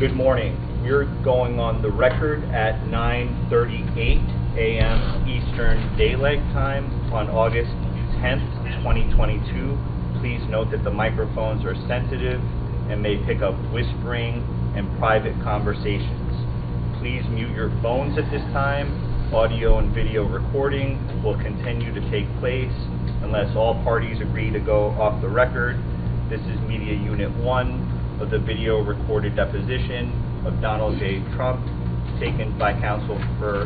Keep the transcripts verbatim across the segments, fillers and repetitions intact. Good morning. You're going on the record at nine thirty-eight a m Eastern Daylight Time on August tenth, twenty twenty-two. Please note that the microphones are sensitive and may pick up whispering and private conversations. Please mute your phones at this time. Audio and video recording will continue to take place unless all parties agree to go off the record. This is Media Unit one of the video recorded deposition of Donald J. Trump, taken by counsel for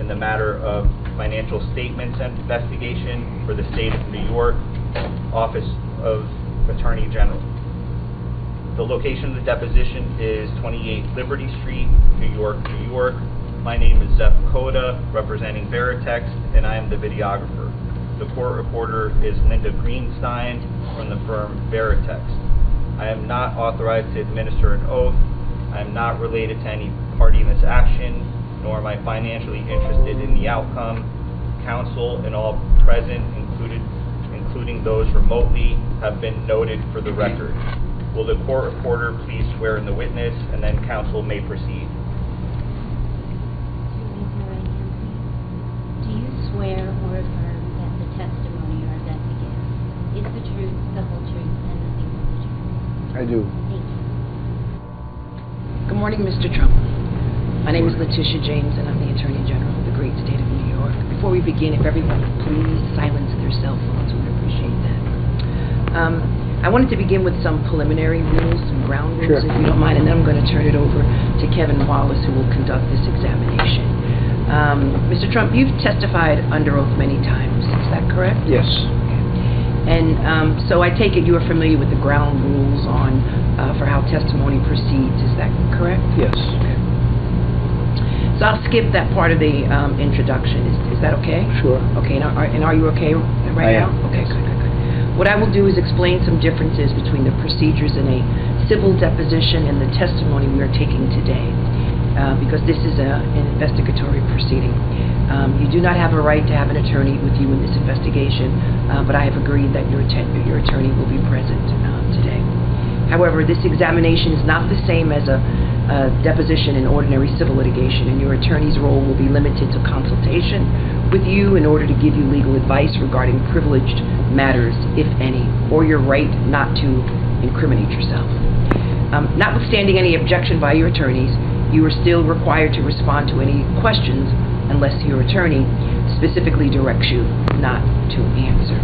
in the matter of financial statements and investigation for the State of New York, Office of Attorney General. The location of the deposition is twenty-eight Liberty Street, New York, New York. My name is Zeph Coda, representing Veritext, and I am the videographer. The court reporter is Linda Greenstein from the firm Veritext. I am not authorized to administer an oath. I am not related to any party in this action, nor am I financially interested in the outcome. Counsel and all present, included, including those remotely, have been noted for the record. Will the court reporter please swear in the witness, and then counsel may proceed. Do you swear or affirm that the testimony or that you give is the truth, the whole truth, and nothing but the truth? I do. Thank you. Good morning, Mister Trump. My name is Letitia James, and I'm the Attorney General of the great state of New York. Before we begin, if everyone would please silence their cell phones, we'd appreciate that. Um, I wanted to begin with some preliminary rules, some ground rules, sure, if you don't mind, and then I'm going to turn it over to Kevin Wallace, who will conduct this examination. Um, Mister Trump, you've testified under oath many times, is that correct? Yes. Okay. And um, so I take it you are familiar with the ground rules on uh, for how testimony proceeds, is that correct? Yes. Okay. So I'll skip that part of the um, introduction, is, is that okay? Sure. Okay, and are, and are you okay right I now? Am. Okay, yes. Good, good, good. What I will do is explain some differences between the procedures in a civil deposition and the testimony we are taking today, uh, because this is a, an investigatory proceeding. Um, you do not have a right to have an attorney with you in this investigation, uh, but I have agreed that your, your attorney will be present uh, today. However, this examination is not the same as a, a deposition in ordinary civil litigation, and your attorney's role will be limited to consultation with you in order to give you legal advice regarding privileged matters, if any, or your right not to incriminate yourself. Um, notwithstanding any objection by your attorneys, you are still required to respond to any questions unless your attorney specifically directs you not to answer.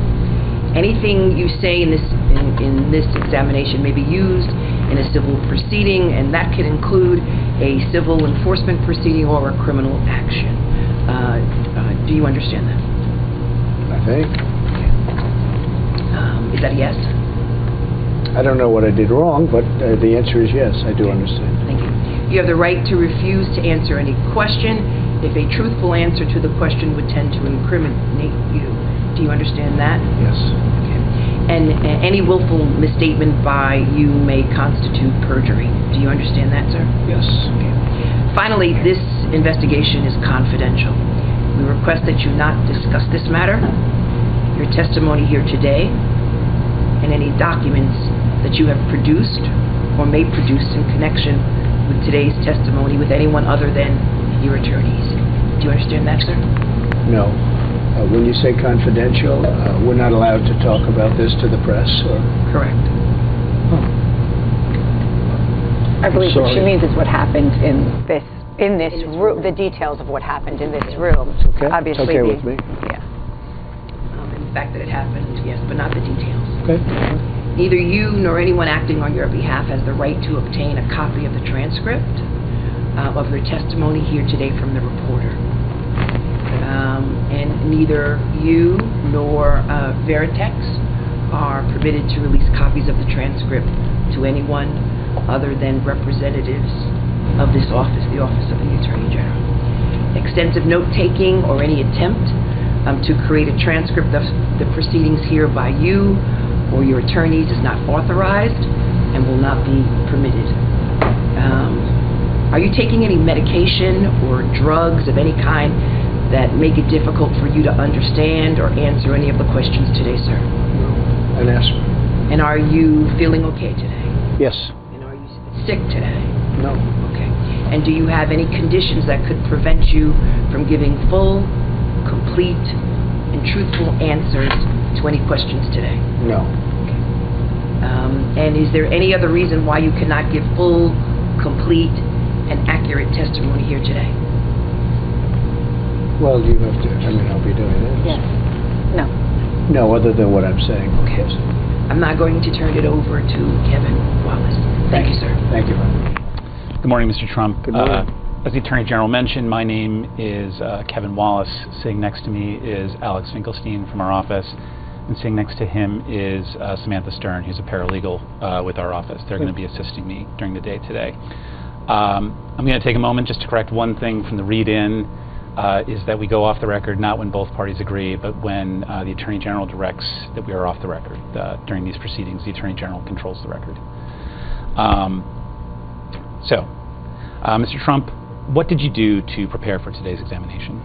Anything you say in this, in, in this examination may be used in a civil proceeding, and that can include a civil enforcement proceeding or a criminal action. Uh, uh, do you understand that? I think. Okay. Um, is that a yes? I don't know what I did wrong, but uh, the answer is yes, I do okay. understand. Thank you. You have the right to refuse to answer any question if a truthful answer to the question would tend to incriminate you. Do you understand that? Yes. Okay. And uh, any willful misstatement by you may constitute perjury. Do you understand that, sir? Yes. Okay. Finally, this investigation is confidential. We request that you not discuss this matter, your testimony here today, and any documents that you have produced or may produce in connection with today's testimony with anyone other than your attorneys. Do you understand that, sir? No. Uh, when you say confidential, uh, we're not allowed to talk about this to the press? Or? Correct. Huh. I believe what she means is what happened in this in this, this room, the details of what happened in this room. It's okay. Obviously, it's okay with me. Yeah. Um, and the fact that it happened, yes, but not the details. Okay. Neither you nor anyone acting on your behalf has the right to obtain a copy of the transcript uh, of your testimony here today from the reporter. Um, and neither you nor uh, Veritext are permitted to release copies of the transcript to anyone other than representatives of this office, the Office of the Attorney General. Extensive note-taking or any attempt um, to create a transcript of the proceedings here by you or your attorneys is not authorized and will not be permitted. Um, are you taking any medication or drugs of any kind that make it difficult for you to understand or answer any of the questions today, sir? No, an aspirin. And are you feeling okay today? Yes. And are you sick today? No. Okay. And do you have any conditions that could prevent you from giving full, complete, and truthful answers to any questions today? No. Okay. Um, and is there any other reason why you cannot give full, complete, and accurate testimony here today? Well, you have to, I mean, I'll be doing this. Yes. No. No, other than what I'm saying. Okay. Yes. I'm not going to turn it over to Kevin Wallace. Thank, Thank you, sir. Thank you. Good morning, Mister Trump. Good morning. Uh, as the Attorney General mentioned, my name is uh, Kevin Wallace. Sitting next to me is Alex Finkelstein from our office. And sitting next to him is uh, Samantha Stern, who's a paralegal uh, with our office. They're going to be assisting me during the day today. Um, I'm going to take a moment just to correct one thing from the read-in. Uh, is that we go off the record not when both parties agree, but when uh, the Attorney General directs that we are off the record. Uh, during these proceedings, the Attorney General controls the record. Um, so, uh, Mister Trump, what did you do to prepare for today's examination?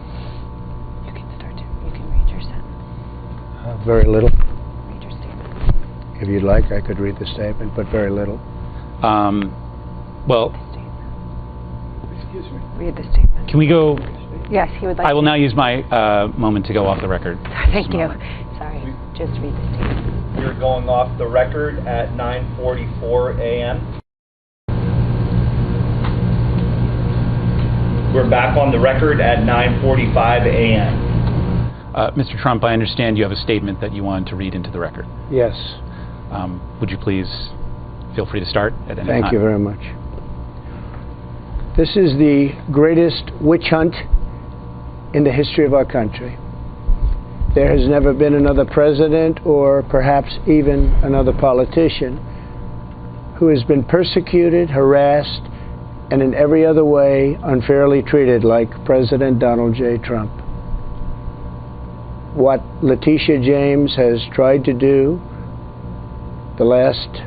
You can start to, you can read your sentence. Uh, very little. Read your statement. If you'd like, I could read the statement, but very little. Um, well, excuse me. Read the statement. Can we go? Yes, he would like. I will now use my uh, moment to go off the record. Thank you. Sorry, just read the statement. We're going off the record at nine forty-four a m We're back on the record at nine forty-five a m Uh, Mister Trump, I understand you have a statement that you wanted to read into the record. Yes. Um, would you please feel free to start at any time? Thank you very much. This is the greatest witch hunt in the history of our country. There has never been another president or perhaps even another politician who has been persecuted, harassed, and in every other way unfairly treated like President Donald J. Trump. What Letitia James has tried to do the last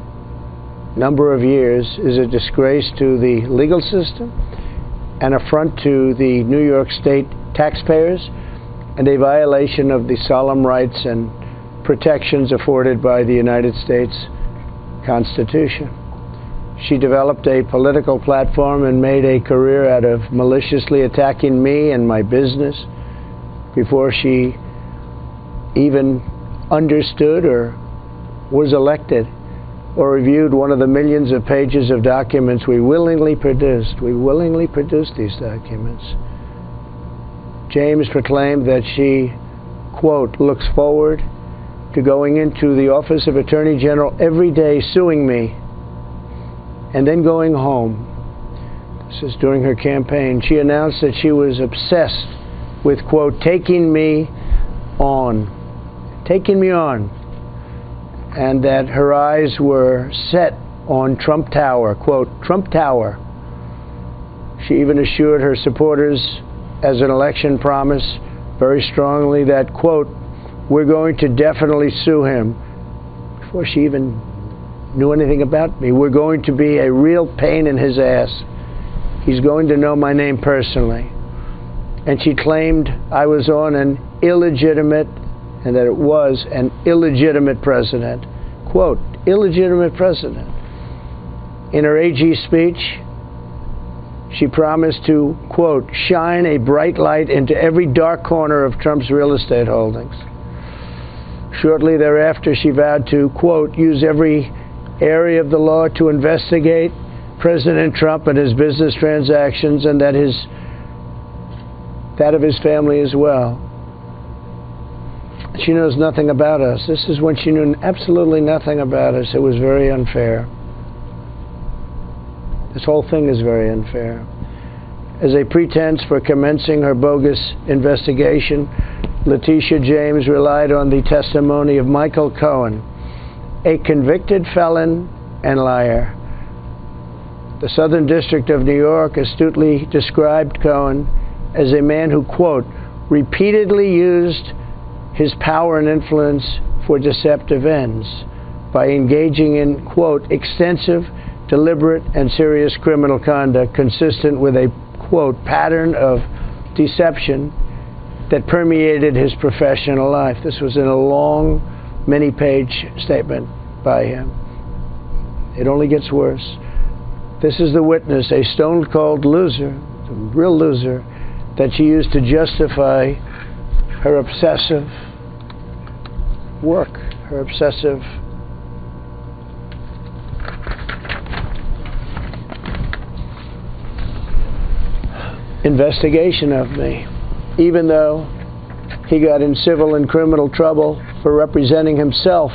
number of years is a disgrace to the legal system, an affront to the New York State taxpayers, and a violation of the solemn rights and protections afforded by the United States Constitution. She developed a political platform and made a career out of maliciously attacking me and my business before she even understood or was elected or reviewed one of the millions of pages of documents we willingly produced. We willingly produced these documents. James proclaimed that she, quote, looks forward to going into the office of Attorney General every day suing me and then going home. This is during her campaign. She announced that she was obsessed with, quote, taking me on, taking me on, and that her eyes were set on Trump Tower, quote, Trump Tower. She even assured her supporters as an election promise very strongly that, quote, we're going to definitely sue him, before she even knew anything about me. We're going to be a real pain in his ass. He's going to know my name personally. And she claimed I was on an illegitimate, and that it was an illegitimate president, quote, illegitimate president. In her A G speech, she promised to, quote, shine a bright light into every dark corner of Trump's real estate holdings. Shortly thereafter, she vowed to, quote, use every area of the law to investigate President Trump and his business transactions, and that his, that of his family as well. She knows nothing about us. This is when she knew absolutely nothing about us. It was very unfair. This whole thing is very unfair. As a pretense for commencing her bogus investigation, Letitia James relied on the testimony of Michael Cohen, a convicted felon and liar. The Southern District of New York astutely described Cohen as a man who, quote, repeatedly used his power and influence for deceptive ends by engaging in, quote, extensive, deliberate, and serious criminal conduct consistent with a, quote, pattern of deception that permeated his professional life. This was in a long, many-page statement by him. It only gets worse. This is the witness, a stone-cold loser, a real loser, that she used to justify her obsessive work, her obsessive investigation of me, even though he got in civil and criminal trouble for representing himself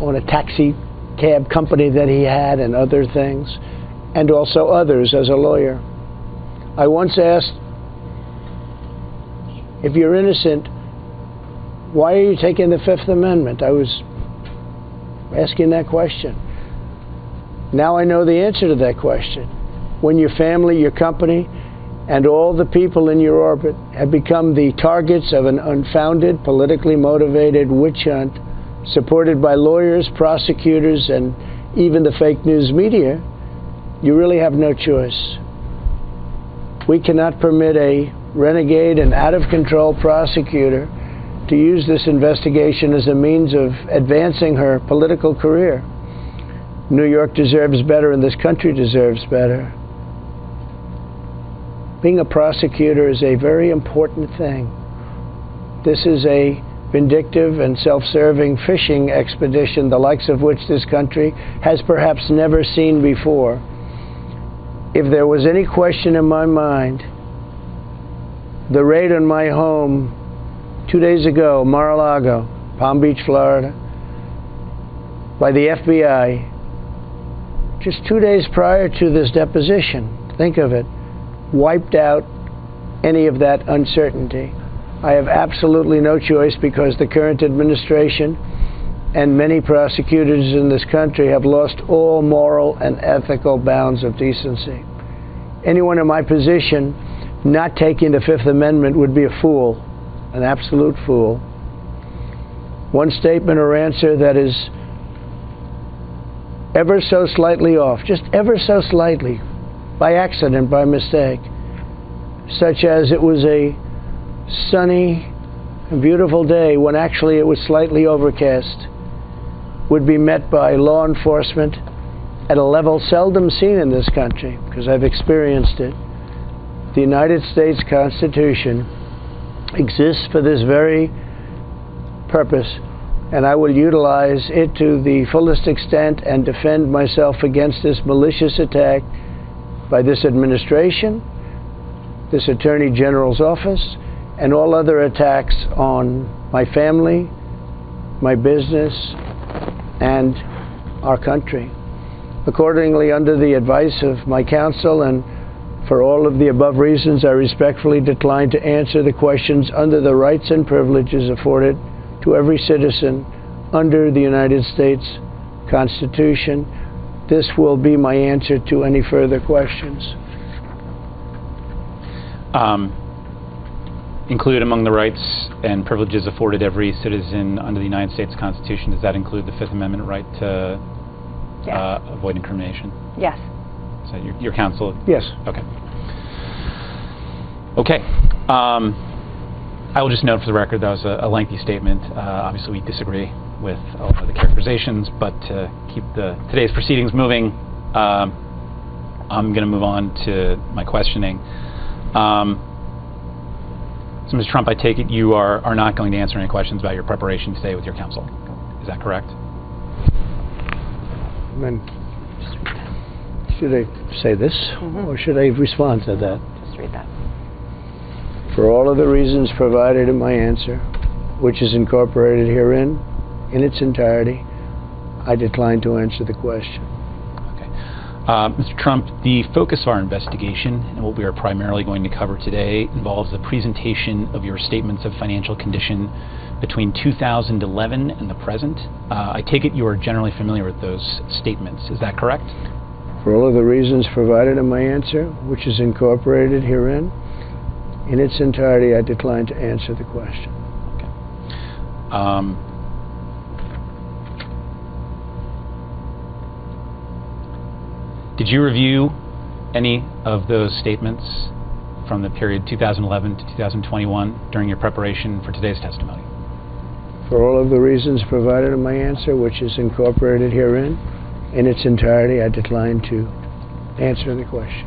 on a taxi cab company that he had and other things, and also others as a lawyer. I once asked, if you're innocent, why are you taking the Fifth Amendment? I was asking that question. Now I know the answer to that question. When your family, your company, and all the people in your orbit have become the targets of an unfounded, politically motivated witch hunt, supported by lawyers, prosecutors, and even the fake news media, you really have no choice. We cannot permit a renegade and out-of-control prosecutor to use this investigation as a means of advancing her political career. New York deserves better, and this country deserves better. Being a prosecutor is a very important thing. This is a vindictive and self-serving fishing expedition, the likes of which this country has perhaps never seen before. If there was any question in my mind, the raid on my home two days ago, Mar-a-Lago, Palm Beach, Florida, by the F B I, just two days prior to this deposition, think of it, wiped out any of that uncertainty. I have absolutely no choice because the current administration and many prosecutors in this country have lost all moral and ethical bounds of decency. Anyone in my position not taking the Fifth Amendment would be a fool, an absolute fool. One statement or answer that is ever so slightly off, just ever so slightly, by accident, by mistake, such as it was a sunny and beautiful day when actually it was slightly overcast, would be met by law enforcement at a level seldom seen in this country, because I've experienced it. The United States Constitution exists for this very purpose, and I will utilize it to the fullest extent and defend myself against this malicious attack by this administration, this Attorney General's office, and all other attacks on my family, my business, and our country. Accordingly, under the advice of my counsel and for all of the above reasons, I respectfully decline to answer the questions under the rights and privileges afforded to every citizen under the United States Constitution. This will be my answer to any further questions. Um. Include among the rights and privileges afforded every citizen under the United States Constitution, does that include the Fifth Amendment right to yes. uh, avoid incrimination? Yes. Is that your, your counsel? Yes. Okay. Okay. Um, I will just note for the record that was a, a lengthy statement. Uh, obviously, we disagree with all of the characterizations, but to keep the today's proceedings moving, um, I'm going to move on to my questioning. Um, So, Mister Trump, I take it you are, are not going to answer any questions about your preparation today with your counsel. Is that correct? I mean, should I say this, mm-hmm. or should I respond to that? Just read that. For all of the reasons provided in my answer, which is incorporated herein in its entirety, I decline to answer the question. Okay. Uh, Mister Trump, the focus of our investigation and what we are primarily going to cover today involves the presentation of your statements of financial condition between two thousand eleven and the present. Uh, I take it you are generally familiar with those statements. Is that correct? For all of the reasons provided in my answer, which is incorporated herein, in its entirety, I decline to answer the question. Okay. Um, Did you review any of those statements from the period two thousand eleven to two thousand twenty-one during your preparation for today's testimony? For all of the reasons provided in my answer, which is incorporated herein, in its entirety, I decline to answer the question.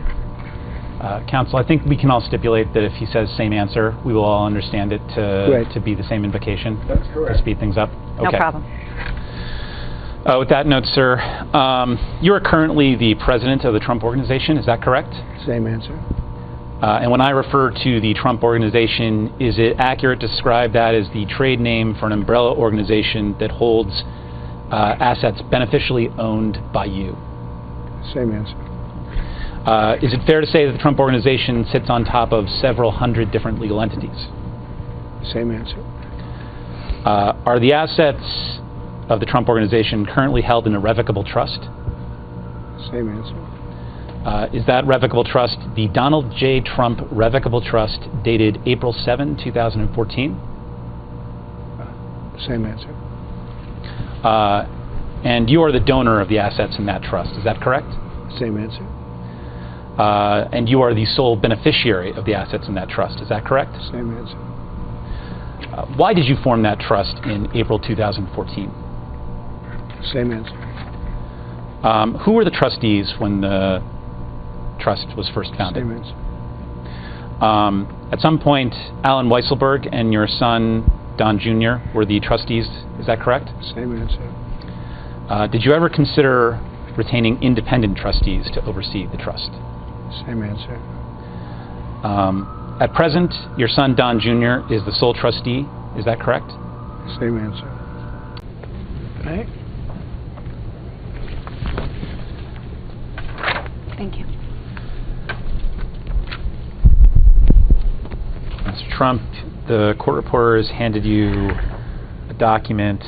Uh, counsel, I think we can all stipulate that if he says same answer, we will all understand it to, right. to be the same invocation. That's correct. To speed things up. Okay. No problem. Uh, with that note, sir, um, you are currently the president of the Trump Organization, is that correct? Same answer. Uh, and when I refer to the Trump Organization, is it accurate to describe that as the trade name for an umbrella organization that holds uh, assets beneficially owned by you? Same answer. Uh, is it fair to say that the Trump Organization sits on top of several hundred different legal entities? Same answer. Uh, are the assets of the Trump Organization currently held in a revocable trust? Same answer. Uh, is that revocable trust the Donald J. Trump Revocable Trust dated April seventh, two thousand fourteen? Same answer. Uh, and you are the donor of the assets in that trust, is that correct? Same answer. Uh, and you are the sole beneficiary of the assets in that trust, is that correct? Same answer. Uh, why did you form that trust in April two thousand fourteen? Same answer. Um, who were the trustees when the trust was first founded? Same answer. Um, at some point, Alan Weisselberg and your son, Don Junior, were the trustees, is that correct? Same answer. Uh, did you ever consider retaining independent trustees to oversee the trust? Same answer. Um, at present, your son, Don Junior, is the sole trustee. Is that correct? Same answer. All right. Thank you. Mister Trump, the court reporter has handed you a document.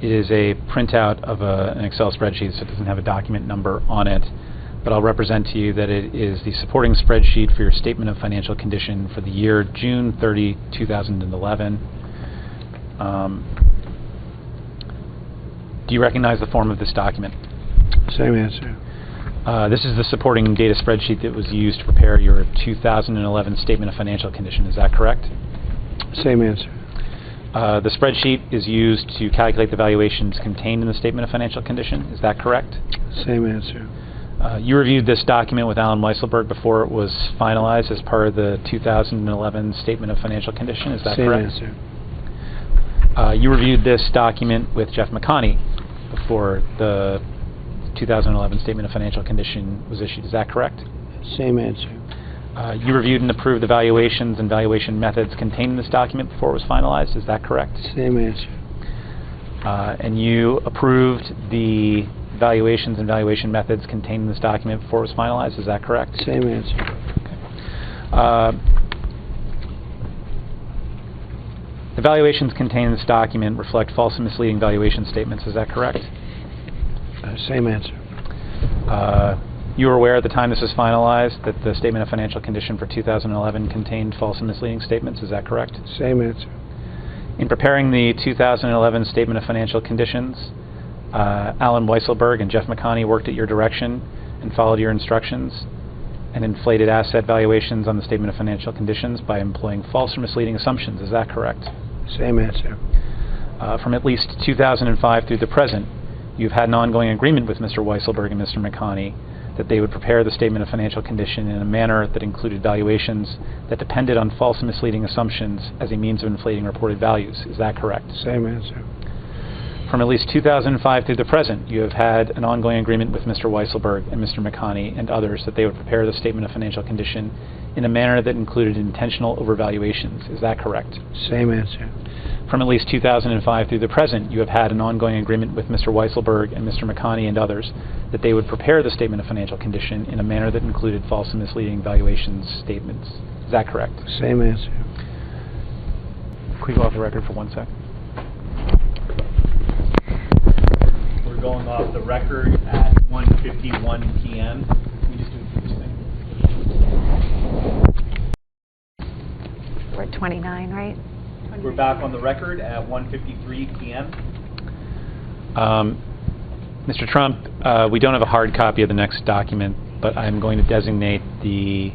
It is a printout of a, an Excel spreadsheet, so it doesn't have a document number on it. But I'll represent to you that it is the supporting spreadsheet for your statement of financial condition for the year June thirtieth, two thousand eleven. Um, do you recognize the form of this document? Same answer. Uh, this is the supporting data spreadsheet that was used to prepare your two thousand eleven statement of financial condition. Is that correct? Same answer. Uh, the spreadsheet is used to calculate the valuations contained in the statement of financial condition. Is that correct? Same answer. Uh, you reviewed this document with Alan Weisselberg before it was finalized as part of the two thousand eleven Statement of Financial Condition, is that Same correct? Same answer. Uh, you reviewed this document with Jeff McConney before the two thousand eleven Statement of Financial Condition was issued, is that correct? Same answer. Uh, you reviewed and approved the valuations and valuation methods contained in this document before it was finalized, is that correct? Same answer. Uh, and you approved the valuations and valuation methods contained in this document before it was finalized, is that correct? Same answer. Okay. Uh, the valuations contained in this document reflect false and misleading valuation statements, is that correct? Uh, same answer. Uh, you were aware at the time this was finalized that the statement of financial condition for two thousand eleven contained false and misleading statements, is that correct? Same answer. In preparing the two thousand eleven statement of financial conditions, Uh, Alan Weisselberg and Jeff McConney worked at your direction and followed your instructions and inflated asset valuations on the statement of financial conditions by employing false or misleading assumptions. Is that correct? Same answer. Uh, from at least two thousand five through the present, you've had an ongoing agreement with Mister Weisselberg and Mister McConney that they would prepare the statement of financial condition in a manner that included valuations that depended on false and misleading assumptions as a means of inflating reported values. Is that correct? Same answer. From at least two thousand five through the present, you have had an ongoing agreement with Mister Weisselberg and Mister McConney and others that they would prepare the statement of financial condition in a manner that included intentional overvaluations. Is that correct? Same answer. From at least two thousand five through the present, you have had an ongoing agreement with Mister Weisselberg and Mister McConney and others that they would prepare the statement of financial condition in a manner that included false and misleading valuation statements. Is that correct? Same answer. Can we go off the record for one sec? Going off the record at one fifty-one p m Can we just do this thing? We're at twenty-nine, right? twenty-nine. We're back on the record at one fifty-three p m Um, Mister Trump, uh, we don't have a hard copy of the next document, but I'm going to designate the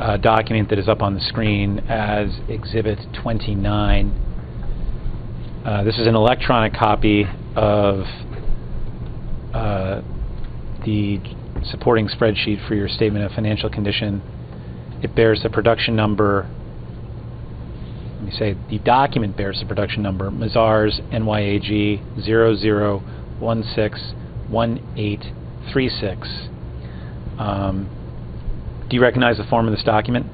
uh, document that is up on the screen as Exhibit twenty-nine. Uh, this is an electronic copy of uh, the supporting spreadsheet for your statement of financial condition. It bears the production number. Let me say the document bears the production number, Mazars N Y A G zero zero one six one eight three six. Um, do you recognize the form of this document?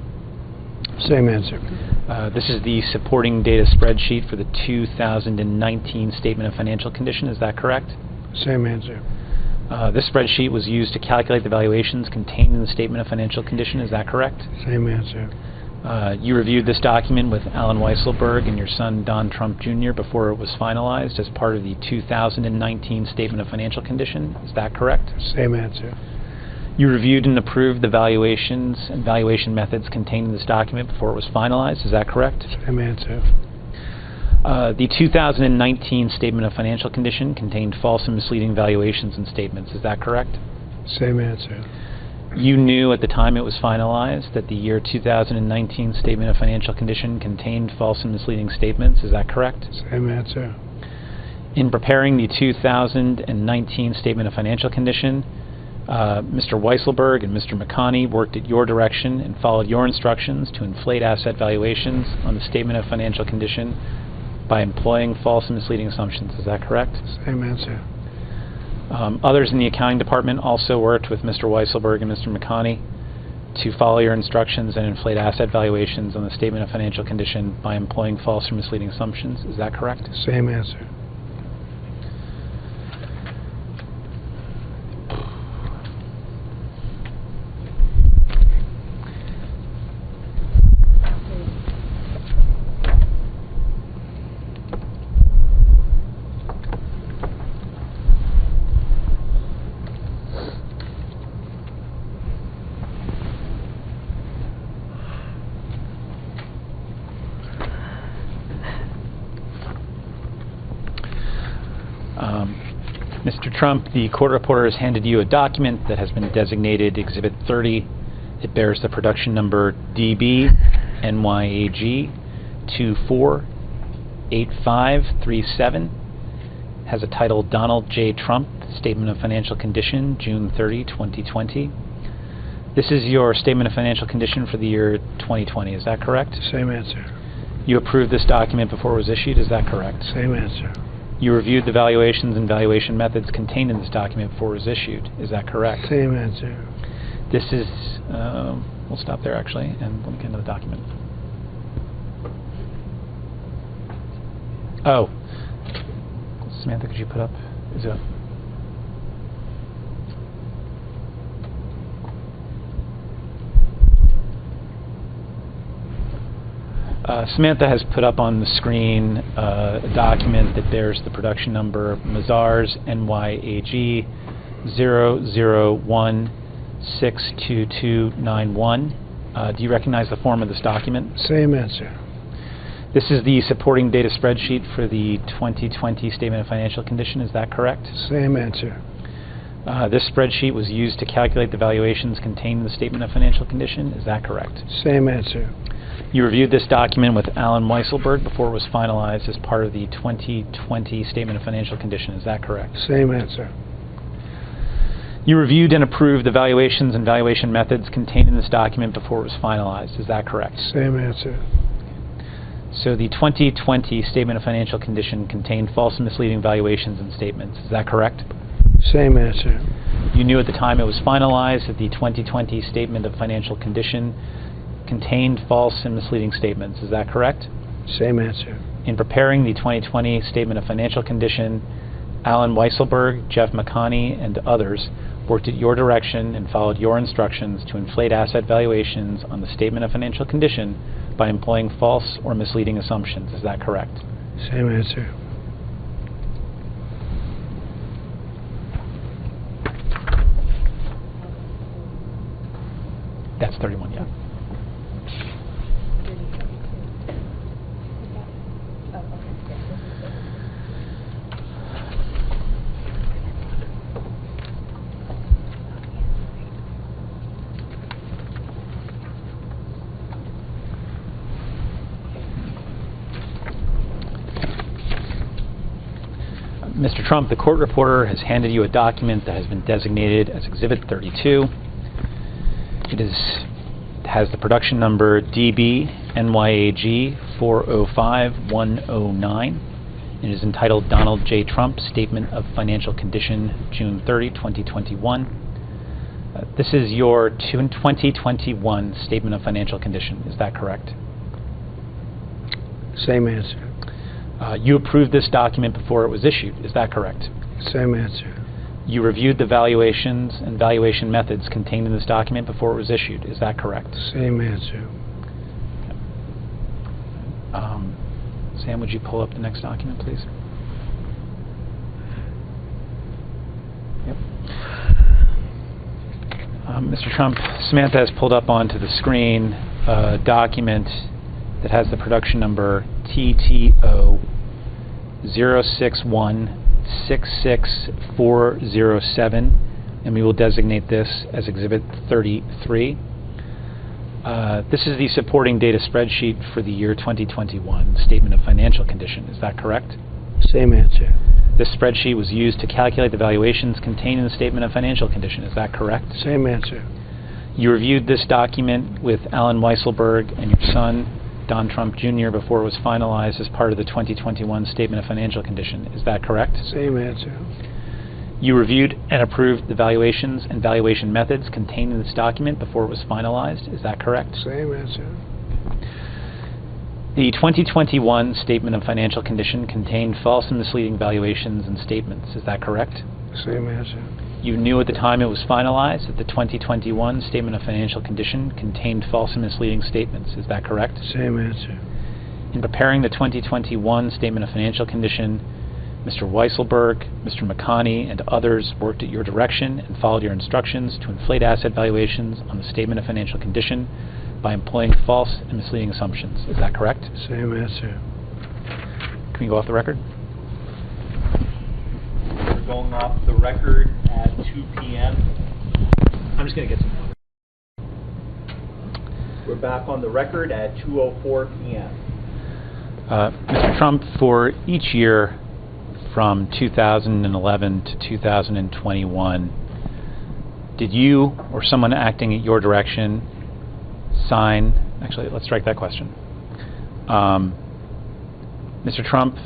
Same answer. Uh, this is the supporting data spreadsheet for the two thousand nineteen Statement of Financial Condition. Is that correct? Same answer. Uh, this spreadsheet was used to calculate the valuations contained in the Statement of Financial Condition. Is that correct? Same answer. Uh, you reviewed this document with Alan Weisselberg and your son Don Trump Junior before it was finalized as part of the two thousand nineteen Statement of Financial Condition. Is that correct? Same answer. You reviewed and approved the valuations and valuation methods contained in this document before it was finalized. Is that correct? Same answer. Uh, the two thousand nineteen Statement of Financial Condition contained false and misleading valuations and statements. Is that correct? Same answer. You knew at the time it was finalized that the year two thousand nineteen Statement of Financial Condition contained false and misleading statements. Is that correct? Same answer. In preparing the two thousand nineteen Statement of Financial Condition, Uh, Mister Weisselberg and Mister McConney worked at your direction and followed your instructions to inflate asset valuations on the Statement of Financial Condition by employing false and misleading assumptions. Is that correct? Same answer. Um, others in the accounting department also worked with Mister Weisselberg and Mister McConney to follow your instructions and inflate asset valuations on the Statement of Financial Condition by employing false or misleading assumptions. Is that correct? Same answer. Trump, the court reporter has handed you a document that has been designated Exhibit thirty. It bears the production number D B N Y A G two four eight five three seven. Has a title Donald J. Trump, Statement of Financial Condition, June thirtieth twenty twenty. This is your Statement of Financial Condition for the year twenty twenty. Is that correct? Same answer. You approved this document before it was issued. Is that correct? Same answer. You reviewed the valuations and valuation methods contained in this document before it was issued. Is that correct? Same answer. This is, uh, we'll stop there actually, and let me get into the document. Oh, Samantha, could you put up, is it up? Uh, Samantha has put up on the screen uh, a document that bears the production number Mazars N Y A G zero zero one six two two nine one. Uh, do you recognize the form of this document? Same answer. This is the supporting data spreadsheet for the twenty twenty Statement of Financial Condition. Is that correct? Same answer. Uh, this spreadsheet was used to calculate the valuations contained in the Statement of Financial Condition. Is that correct? Same answer. You reviewed this document with Alan Weisselberg before it was finalized as part of the twenty twenty Statement of Financial Condition. Is that correct? Same answer. You reviewed and approved the valuations and valuation methods contained in this document before it was finalized. Is that correct? Same answer. So the twenty twenty Statement of Financial Condition contained false and misleading valuations and statements. Is that correct? Same answer. You knew at the time it was finalized that the twenty twenty Statement of Financial Condition contained false and misleading statements. Is that correct? Same answer. In preparing the twenty twenty Statement of Financial Condition, Alan Weisselberg, Jeff McConney, and others worked at your direction and followed your instructions to inflate asset valuations on the Statement of Financial Condition by employing false or misleading assumptions. Is that correct? Same answer. That's thirty-one, yeah. Mister Trump, the court reporter has handed you a document that has been designated as Exhibit thirty-two. It is has the production number D B N Y A G four oh five one oh nine. It is entitled Donald J. Trump, Statement of Financial Condition, June thirtieth, twenty twenty-one. Uh, this is your twenty twenty-one Statement of Financial Condition. Is that correct? Same answer. Uh, you approved this document before it was issued. Is that correct? Same answer. You reviewed the valuations and valuation methods contained in this document before it was issued. Is that correct? Same answer. Okay. Um, Sam, would you pull up the next document, please? Yep. Um, Mister Trump, Samantha has pulled up onto the screen a document that has the production number T T O zero six one six six four zero seven, and we will designate this as Exhibit thirty-three. Uh, this is the supporting data spreadsheet for the year twenty twenty-one, Statement of Financial Condition. Is that correct? Same answer. This spreadsheet was used to calculate the valuations contained in the Statement of Financial Condition. Is that correct? Same answer. You reviewed this document with Alan Weisselberg and your son, Don Trump Junior, before it was finalized as part of the twenty twenty-one Statement of Financial Condition. Is that correct? Same answer. You reviewed and approved the valuations and valuation methods contained in this document before it was finalized. Is that correct? Same answer. The twenty twenty-one Statement of Financial Condition contained false and misleading valuations and statements. Is that correct? Same answer. You knew at the time it was finalized that the twenty twenty-one Statement of Financial Condition contained false and misleading statements. Is that correct? Same answer. In preparing the twenty twenty-one Statement of Financial Condition, Mister Weisselberg, Mister McConney, and others worked at your direction and followed your instructions to inflate asset valuations on the Statement of Financial Condition by employing false and misleading assumptions. Is that correct? Same answer. Can we go off the record? We're going off the record at two P M I'm just going to get some water. We're back on the record at two oh four P M Uh, Mister Trump, for each year from two thousand eleven to two thousand twenty-one, did you or someone acting at your direction sign, actually let's strike that question, um, Mister Trump,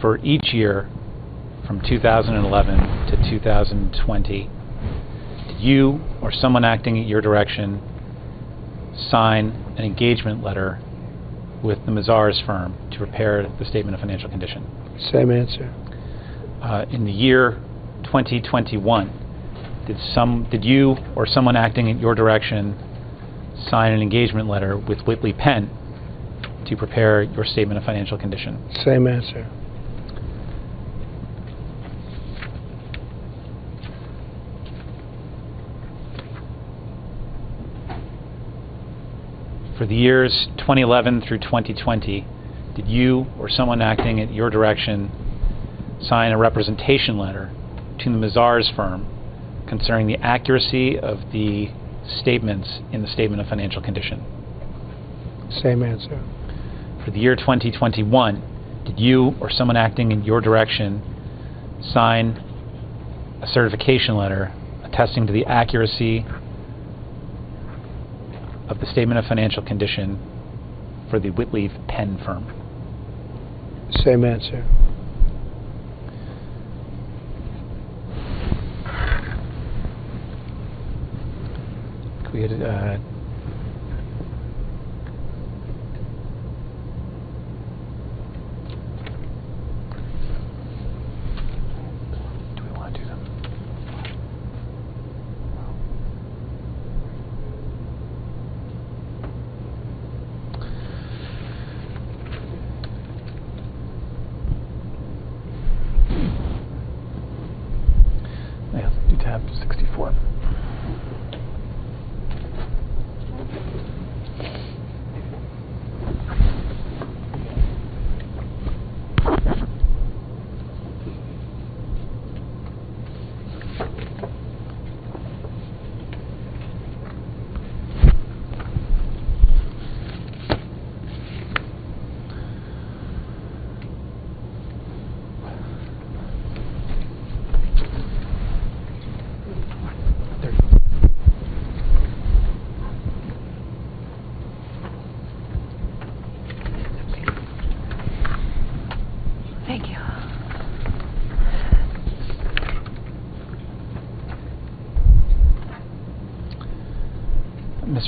for each year from two thousand eleven to two thousand twenty, did you or someone acting at your direction sign an engagement letter with the Mazars firm to prepare the Statement of Financial Condition? Same answer. Uh, in the year twenty twenty-one, did some, did you or someone acting at your direction sign an engagement letter with Whitley-Penn to prepare your Statement of Financial Condition? Same answer. For the years twenty eleven through twenty twenty, did you or someone acting at your direction sign a representation letter to the Mazars firm concerning the accuracy of the statements in the Statement of Financial Condition? Same answer. For the year twenty twenty-one, did you or someone acting in your direction sign a certification letter attesting to the accuracy of the Statement of Financial Condition for the Whitley-Penn firm? Same answer. We had, uh, do we want to do them? I have to do tab sixty-four.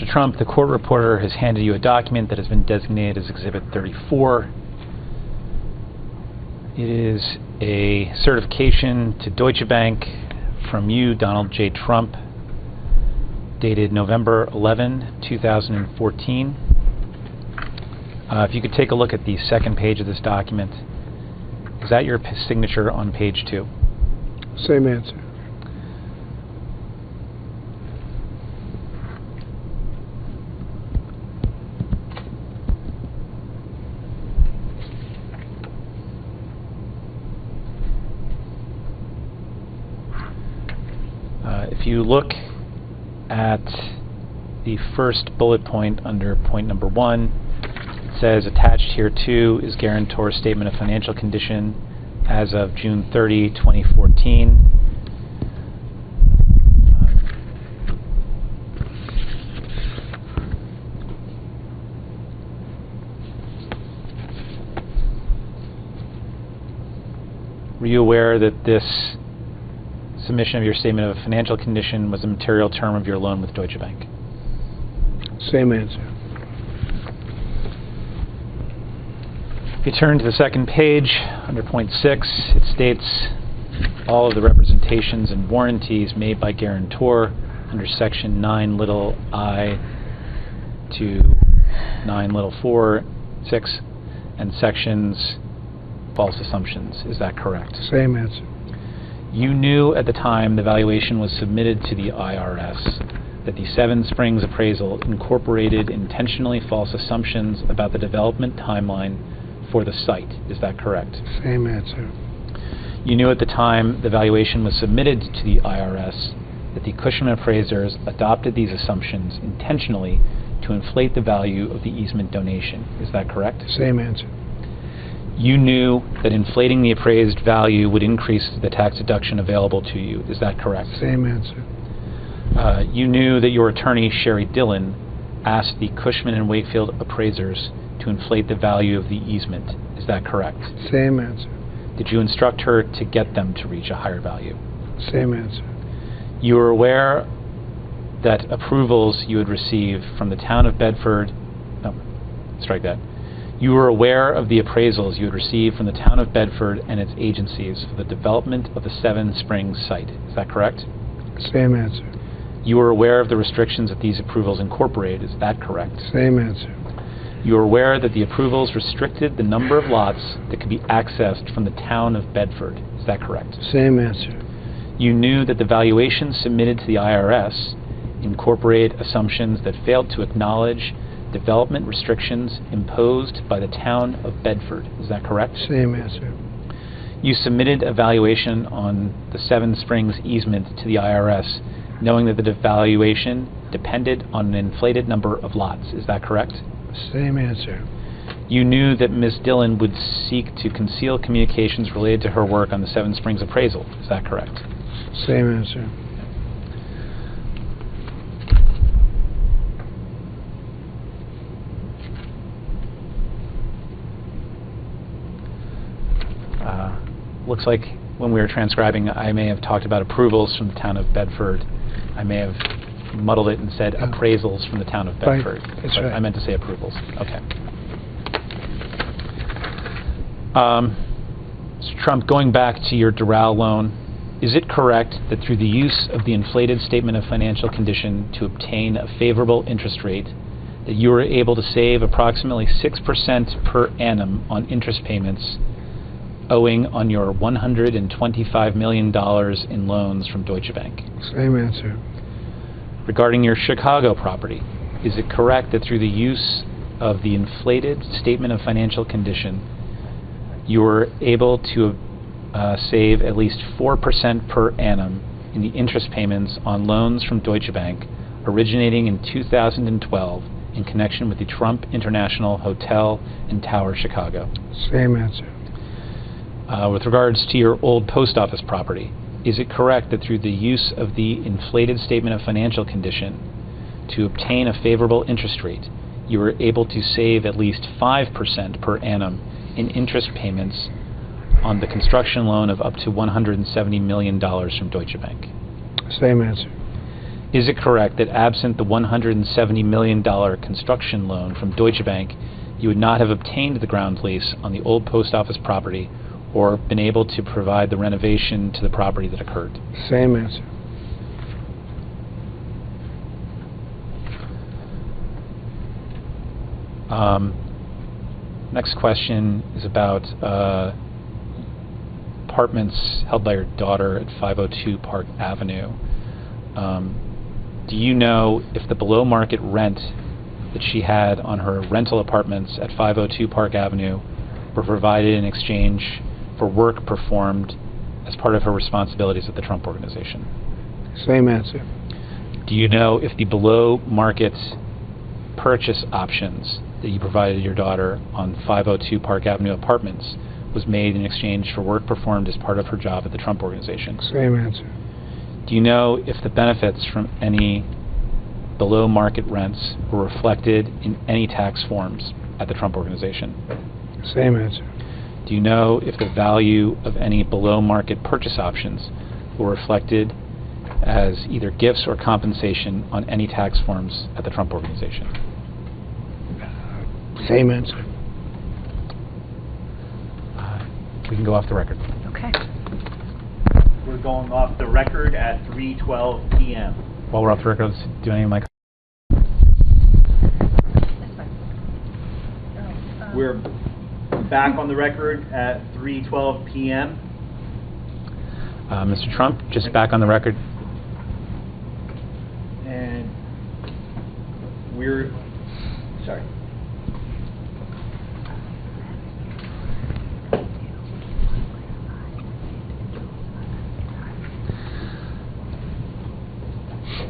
Mister Trump, the court reporter has handed you a document that has been designated as Exhibit thirty-four. It is a certification to Deutsche Bank from you, Donald J. Trump, dated November eleventh, two thousand fourteen. Uh, if you could take a look at the second page of this document. Is that your p- signature on page two? Same answer. Uh, if you look at the first bullet point under point number one, it says attached here too is guarantor's statement of financial condition as of June thirtieth, twenty fourteen. Were you aware that this submission of your statement of financial condition was a material term of your loan with Deutsche Bank? Same answer. If you turn to the second page, under point six, it states all of the representations and warranties made by guarantor under section nine little I to nine little four, six, and sections false assumptions. Is that correct? Same answer. You knew at the time the valuation was submitted to the I R S that the Seven Springs appraisal incorporated intentionally false assumptions about the development timeline for the site. Is that correct? Same answer. You knew at the time the valuation was submitted to the I R S that the Cushman appraisers adopted these assumptions intentionally to inflate the value of the easement donation. Is that correct? Same answer. You knew that inflating the appraised value would increase the tax deduction available to you. Is that correct? Same answer. Uh, you knew that your attorney, Sherry Dillon, asked the Cushman and Wakefield appraisers to inflate the value of the easement. Is that correct? Same answer. Did you instruct her to get them to reach a higher value? Same answer. You were aware that approvals you had received from the town of Bedford, no, strike that. You were aware of the appraisals you had received from the town of Bedford and its agencies for the development of the Seven Springs site. Is that correct? Same answer. You were aware of the restrictions that these approvals incorporated. Is that correct? Same answer. You are aware that the approvals restricted the number of lots that could be accessed from the town of Bedford. Is that correct? Same answer. You knew that the valuations submitted to the I R S incorporate assumptions that failed to acknowledge development restrictions imposed by the town of Bedford. Is that correct? Same answer. You submitted a valuation on the Seven Springs easement to the I R S knowing that the valuation depended on an inflated number of lots. Is that correct? Same answer. You knew that Miz Dillon would seek to conceal communications related to her work on the Seven Springs appraisal. Is that correct? Same answer. Uh, looks like when we were transcribing, I may have talked about approvals from the town of Bedford. I may have muddled it and said appraisals from the town of Bedford. Right. That's right. I meant to say approvals. Okay. Um, so Trump, going back to your Doral loan, is it correct that through the use of the inflated statement of financial condition to obtain a favorable interest rate, that you were able to save approximately six percent per annum on interest payments owing on your one hundred twenty-five million dollars in loans from Deutsche Bank? Same answer. Regarding your Chicago property, is it correct that through the use of the inflated statement of financial condition, you were able to uh, save at least four percent per annum in the interest payments on loans from Deutsche Bank originating in two thousand twelve in connection with the Trump International Hotel and Tower Chicago? Same answer. Uh, with regards to your old post office property, is it correct that through the use of the inflated statement of financial condition to obtain a favorable interest rate, you were able to save at least five percent per annum in interest payments on the construction loan of up to one hundred seventy million dollars from Deutsche Bank? Same answer. Is it correct that absent the one hundred seventy million dollars construction loan from Deutsche Bank, you would not have obtained the ground lease on the old post office property or been able to provide the renovation to the property that occurred? Same answer. Um, next question is about uh, apartments held by your daughter at five oh two Park Avenue. Um, do you know if the below market rent that she had on her rental apartments at five oh two Park Avenue were provided in exchange for work performed as part of her responsibilities at the Trump Organization? Same answer. Do you know if the below market purchase options that you provided your daughter on five oh two Park Avenue apartments was made in exchange for work performed as part of her job at the Trump Organization? Same answer. Do you know if the benefits from any below market rents were reflected in any tax forms at the Trump Organization? Same answer. Do you know if the value of any below market purchase options were reflected as either gifts or compensation on any tax forms at the Trump Organization? Same answer. Uh, we can go off the record. Okay. We're going off the record at three twelve p m While we're off the record, let's do any of my... We're back on the record at three twelve p m Uh, Mister Trump, just back on the record. And we're... Sorry.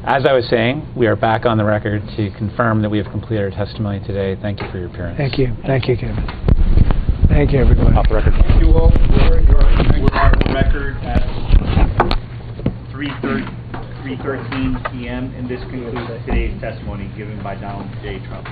As I was saying, we are back on the record to confirm that we have completed our testimony today. Thank you for your appearance. Thank you. Thank you, Kevin. Thank you, everybody. Off the record. Thank you all. We're, we're, we're on the record at three thirteen p m and this concludes today's testimony given by Donald J. Trump.